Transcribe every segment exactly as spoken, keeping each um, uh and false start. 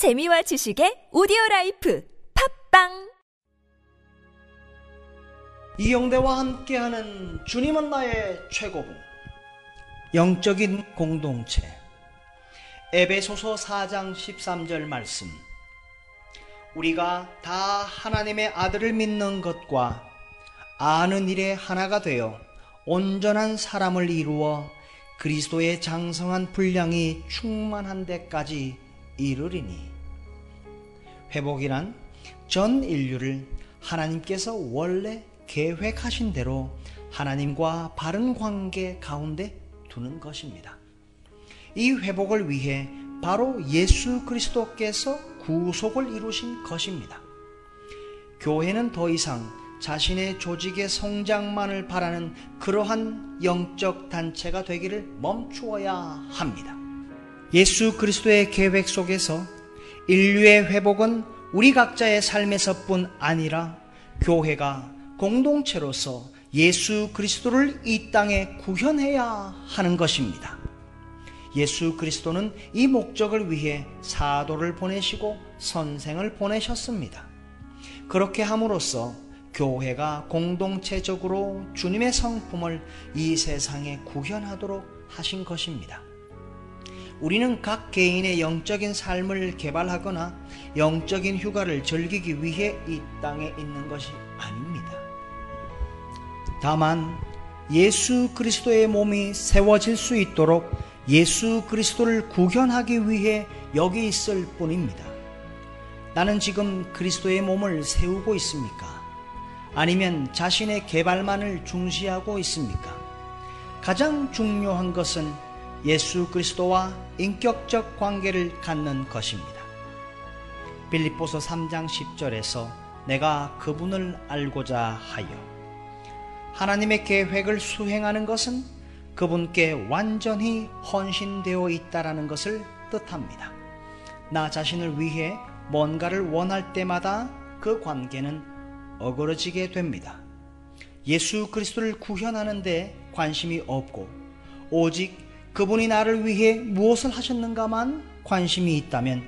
재미와 지식의 오디오라이프 팟빵, 이영대와 함께하는 주님은 나의 최고봉 영적인 공동체, 에베소서 사 장 십삼 절 말씀. 우리가 다 하나님의 아들을 믿는 것과 아는 일에 하나가 되어 온전한 사람을 이루어 그리스도의 장성한 분량이 충만한 데까지 이르리니. 회복이란 전 인류를 하나님께서 원래 계획하신 대로 하나님과 바른 관계 가운데 두는 것입니다. 이 회복을 위해 바로 예수 그리스도께서 구속을 이루신 것입니다. 교회는 더 이상 자신의 조직의 성장만을 바라는 그러한 영적 단체가 되기를 멈추어야 합니다. 예수 그리스도의 계획 속에서 인류의 회복은 우리 각자의 삶에서뿐 아니라 교회가 공동체로서 예수 그리스도를 이 땅에 구현해야 하는 것입니다. 예수 그리스도는 이 목적을 위해 사도를 보내시고 선생을 보내셨습니다. 그렇게 함으로써 교회가 공동체적으로 주님의 성품을 이 세상에 구현하도록 하신 것입니다. 우리는 각 개인의 영적인 삶을 개발하거나 영적인 휴가를 즐기기 위해 이 땅에 있는 것이 아닙니다. 다만 예수 그리스도의 몸이 세워질 수 있도록 예수 그리스도를 구현하기 위해 여기 있을 뿐입니다. 나는 지금 그리스도의 몸을 세우고 있습니까? 아니면 자신의 개발만을 중시하고 있습니까? 가장 중요한 것은 예수 그리스도와 인격적 관계를 갖는 것입니다. 빌립보서 삼 장 십 절에서 내가 그분을 알고자 하여, 하나님의 계획을 수행하는 것은 그분께 완전히 헌신되어 있다라는 것을 뜻합니다. 나 자신을 위해 뭔가를 원할 때마다 그 관계는 어그러지게 됩니다. 예수 그리스도를 구현하는 데 관심이 없고 오직 그분이 나를 위해 무엇을 하셨는가만 관심이 있다면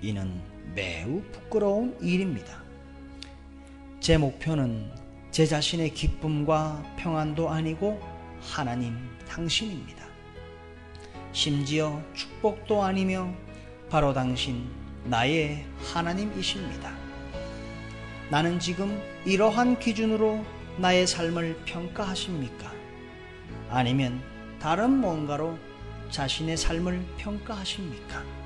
이는 매우 부끄러운 일입니다. 제 목표는 제 자신의 기쁨과 평안도 아니고 하나님 당신입니다. 심지어 축복도 아니며 바로 당신 나의 하나님이십니다. 나는 지금 이러한 기준으로 나의 삶을 평가하십니까? 아니면 다른 뭔가로 자신의 삶을 평가하십니까?